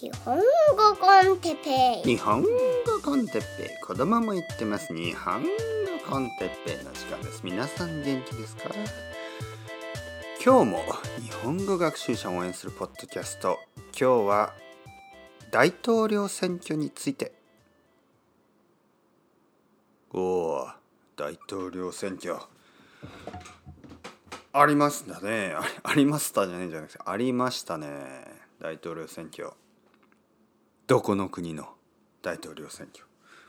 日本語コンテッペイ、日本語コンテッペイ、子供も言ってます。日本語コンテッペイの時間です。皆さん元気ですか？今日も日本語学習者を応援するポッドキャスト。今日は大統領選挙について。おー、大統領選挙ありましたね。 ありましたじゃないんじゃなくてありましたね。大統領選挙、どこの国の大統領選挙。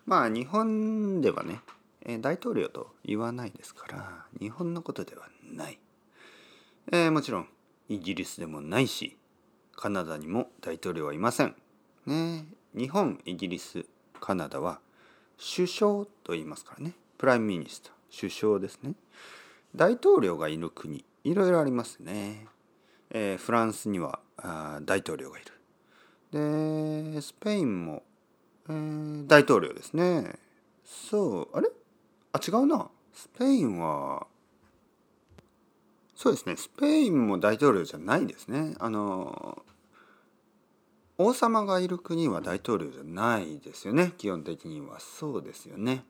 まあ日本ではね、大統領と言わないですから、日本のことではない。もちろんイギリスでもないし、カナダにも大統領はいませんね。日本、イギリス、カナダは首相と言いますからね。プライムミニスター、首相ですね。大統領がいる国、いろいろありますね。フランスには大統領がいる。で、スペインも、大統領ですね。そう、あれ？あ、違うな。スペインは、そうですね、スペインも大統領じゃないですね。王様がいる国は大統領じゃないですよね、基本的には。そうですよね。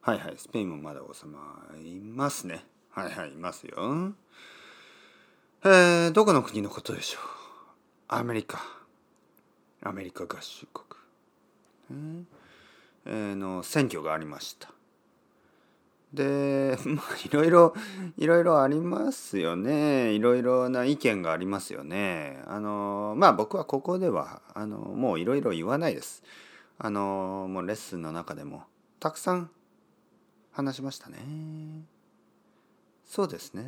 はいはい、スペインもまだ王様いますね。はいはい、いますよ。どこの国のことでしょう。アメリカ。アメリカ合衆国。の選挙がありました。で、まあいろいろありますよね。いろいろな意見がありますよね。まあ僕はここではもういろいろ言わないです。もうレッスンの中でもたくさん話しましたね。そうですね。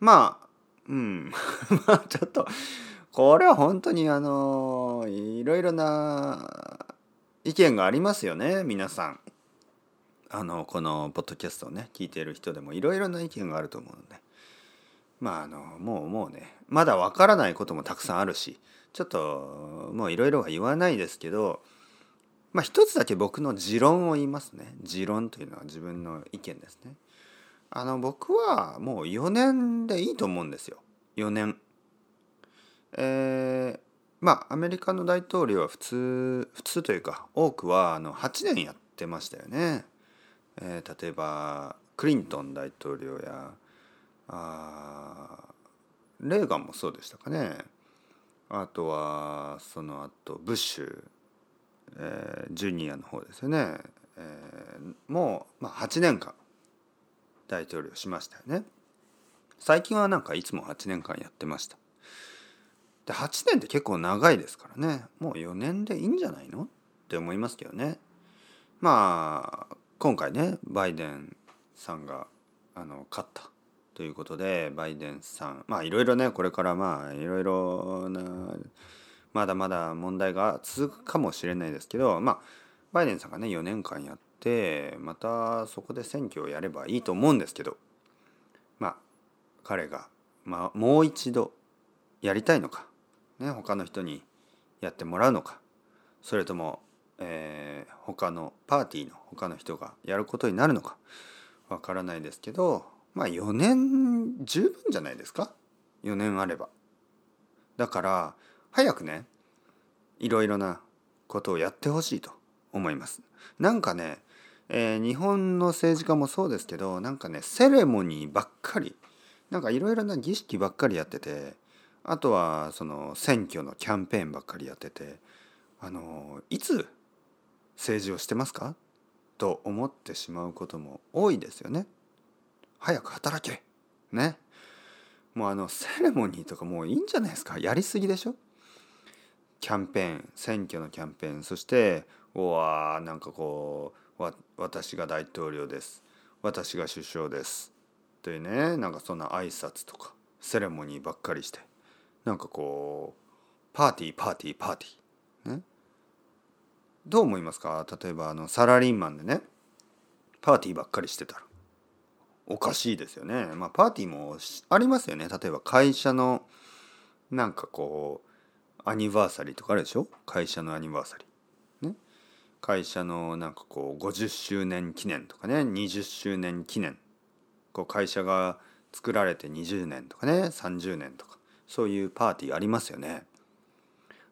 まあ、うん。まあちょっとこれは本当にいろいろな意見がありますよね、皆さん。このポッドキャストをね、聞いている人でもいろいろな意見があると思うので、まあもうね、まだわからないこともたくさんあるし、ちょっともういろいろは言わないですけど、まあ一つだけ僕の持論を言いますね。持論というのは自分の意見ですね。僕はもう4年でいいと思うんですよ。4年。まあアメリカの大統領は普通というか多くは8年やってましたよね。例えばクリントン大統領やレーガンもそうでしたかね。あとはその後ブッシュ、ジュニアの方ですよね。もう、まあ、8年間大統領しましたよね。最近はなんかいつも8年間やってました。で、8年って結構長いですからね。もう4年でいいんじゃないのって思いますけどね。まあ今回ね、バイデンさんが勝ったということで、バイデンさん、まあいろいろね、これからまあいろいろなまだまだ問題が続くかもしれないですけど、まあバイデンさんがね4年間やって、またそこで選挙をやればいいと思うんですけど、まあ彼が、まあ、もう一度やりたいのか、ね、他の人にやってもらうのか、それとも他のパーティーの他の人がやることになるのかわからないですけど、まあ4年十分じゃないですか。4年あれば、だから早くね、いろいろなことをやってほしいと思います。なんかね、日本の政治家もそうですけど、なんかね、セレモニーばっかり、なんかいろいろな儀式ばっかりやってて、あとはその選挙のキャンペーンばっかりやってて、いつ政治をしてますかと思ってしまうことも多いですよね。早く働けね。もうセレモニーとかもういいんじゃないですか。やりすぎでしょ。キャンペーン、選挙のキャンペーン、そしてなんかこう私が大統領です、私が首相ですというね、なんかそんな挨拶とかセレモニーばっかりして、なんかこうパーティーね。どう思いますか？例えばサラリーマンでね、パーティーばっかりしてたらおかしいですよね。まあパーティーもありますよね。例えば会社のなんかこうアニバーサリーとかあるでしょ。会社のアニバーサリーね、会社のなんかこう50周年記念とかね、20周年記念、こう会社が作られて20年とかね、30年とか、そういうパーティーありますよね。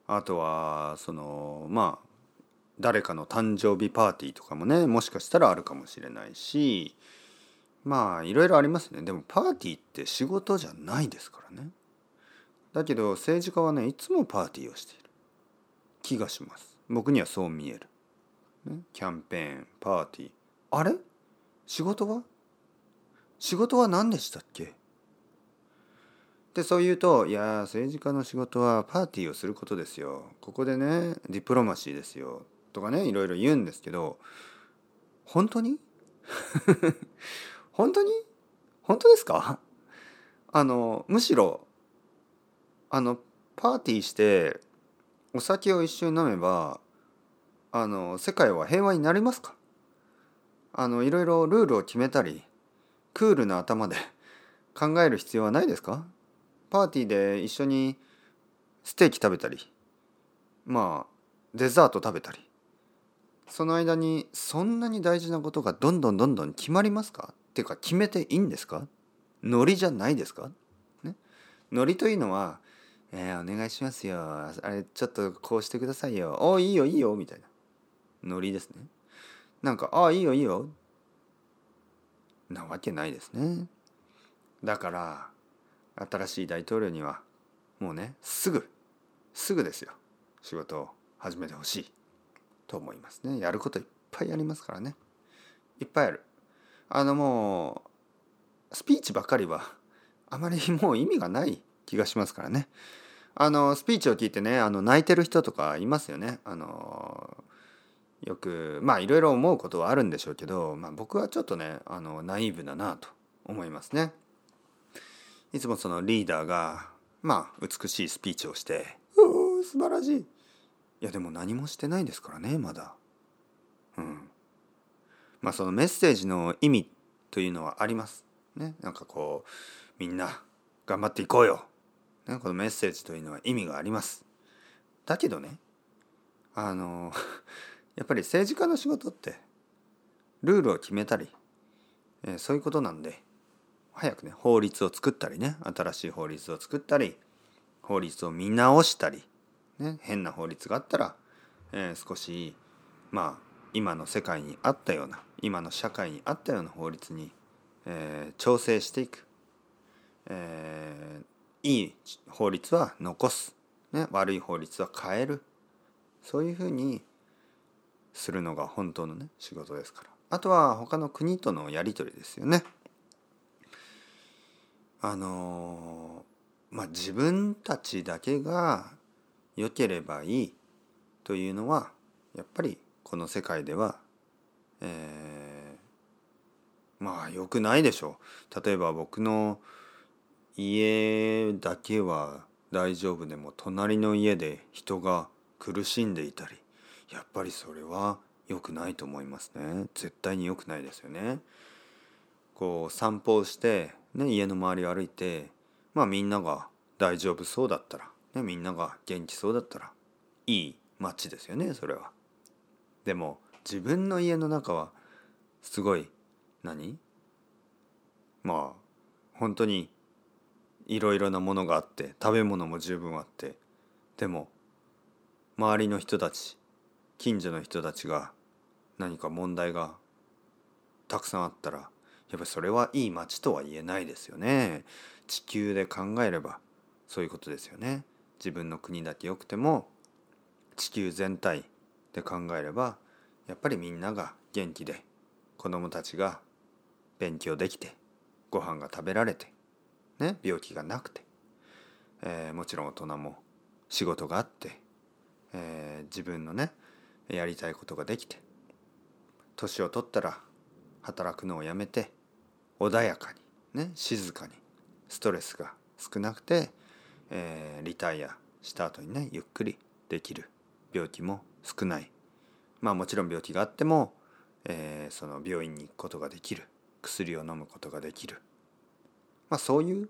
あとはそのまあ誰かの誕生日パーティーとかもね、もしかしたらあるかもしれないし、まあいろいろありますね。でもパーティーって仕事じゃないですからね。だけど政治家はね、いつもパーティーをしている気がします。僕にはそう見える、ね、キャンペーン、パーティー、あれ仕事は何でしたっけで、そう言うと、いや政治家の仕事はパーティーをすることですよ、ここでねディプロマシーですよとかね、いろいろ言うんですけど、本当に本当ですか？むしろパーティーしてお酒を一緒に飲めば世界は平和になりますか？いろいろルールを決めたりクールな頭で考える必要はないですか？パーティーで一緒にステーキ食べたり、まあデザート食べたり、その間にそんなに大事なことがどんどん決まりますか？っていうか決めていいんですか？ノリじゃないですか？ね、ノリというのは、お願いしますよ、あれちょっとこうしてくださいよ、おいいよいいよみたいなノリですね。なんかあいいよいいよなわけないですね。だから新しい大統領にはもうねすぐですよ、仕事を始めてほしいと思いますね。やることいっぱいありますからね。いっぱいある。もうスピーチばかりはあまりもう意味がない気がしますからね。スピーチを聞いてね、泣いてる人とかいますよね。よくまあいろいろ思うことはあるんでしょうけど、まあ、僕はちょっとねナイーブだなと思いますね。いつもそのリーダーがまあ美しいスピーチをして素晴らしい、いやでも何もしてないですからね、まだ。まあそのメッセージの意味というのはありますね。なんかこうみんな頑張っていこうよ、ね、このメッセージというのは意味があります。だけどね、やっぱり政治家の仕事ってルールを決めたり、そういうことなんで、早くね法律を作ったりね、新しい法律を作ったり、法律を見直したりね、変な法律があったら、少しまあ今の世界に合ったような、今の社会に合ったような法律に、調整していく、いい法律は残す、ね、悪い法律は変える、そういうふうにするのが本当のね仕事ですから。あとは他の国とのやり取りですよね。まあ自分たちだけが良ければいいというのはやっぱりこの世界では、まあ良くないでしょう。例えば僕の家だけは大丈夫でも隣の家で人が苦しんでいたり、やっぱりそれは良くないと思いますね。絶対に良くないですよね。こう散歩をして、ね、家の周りを歩いて、まあみんなが大丈夫そうだったら、みんなが元気そうだったらいい街ですよね、それは。でも自分の家の中はすごいまあ本当にいろいろなものがあって、食べ物も十分あって、でも周りの人たち、近所の人たちが何か問題がたくさんあったら、やっぱりそれはいい街とは言えないですよね。地球で考えればそういうことですよね。自分の国だけ良くても地球全体で考えれば、やっぱりみんなが元気で、子どもたちが勉強できて、ご飯が食べられて、ね、病気がなくて、もちろん大人も仕事があって、自分のねやりたいことができて、年を取ったら働くのをやめて穏やかに、ね、静かに、ストレスが少なくて、リタイアした後にねゆっくりできる、病気も少ない、まあもちろん病気があっても、その病院に行くことができる、薬を飲むことができる、まあそういう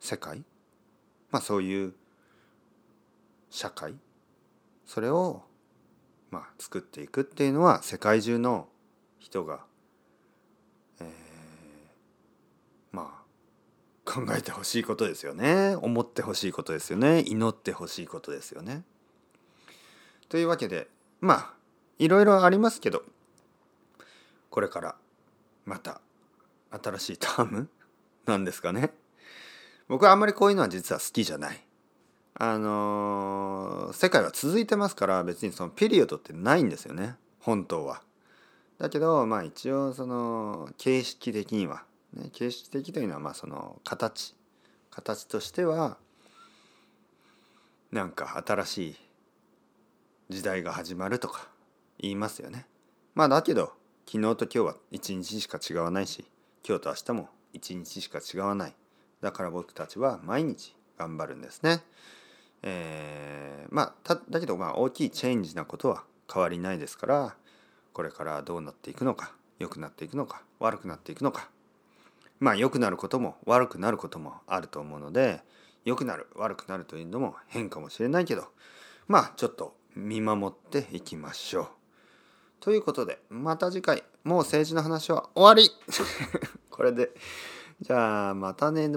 世界、まあそういう社会、それをまあ作っていくっていうのは世界中の人が、まあ考えてほしいことですよね。思ってほしいことですよね。祈ってほしいことですよね。というわけで、まあいろいろありますけど、これからまた新しいタームなんですかね。僕はあんまりこういうのは実は好きじゃない。世界は続いてますから、別にそのピリオドってないんですよね、本当は。だけどまあ一応その形式的には、ね、形式的というのはまあその形としてはなんか新しい時代が始まるとか言いますよね。まあだけど昨日と今日は一日しか違わないし、今日と明日も一日しか違わない。だから僕たちは毎日頑張るんですね。まあだけどまあ大きいチェンジなことは変わりないですから、これからどうなっていくのか、良くなっていくのか、悪くなっていくのか、まあ良くなることも悪くなることもあると思うので、良くなる悪くなるというのも変かもしれないけど、まあちょっと見守っていきましょう。ということで、また次回、もう政治の話は終わりこれで、じゃあまたね。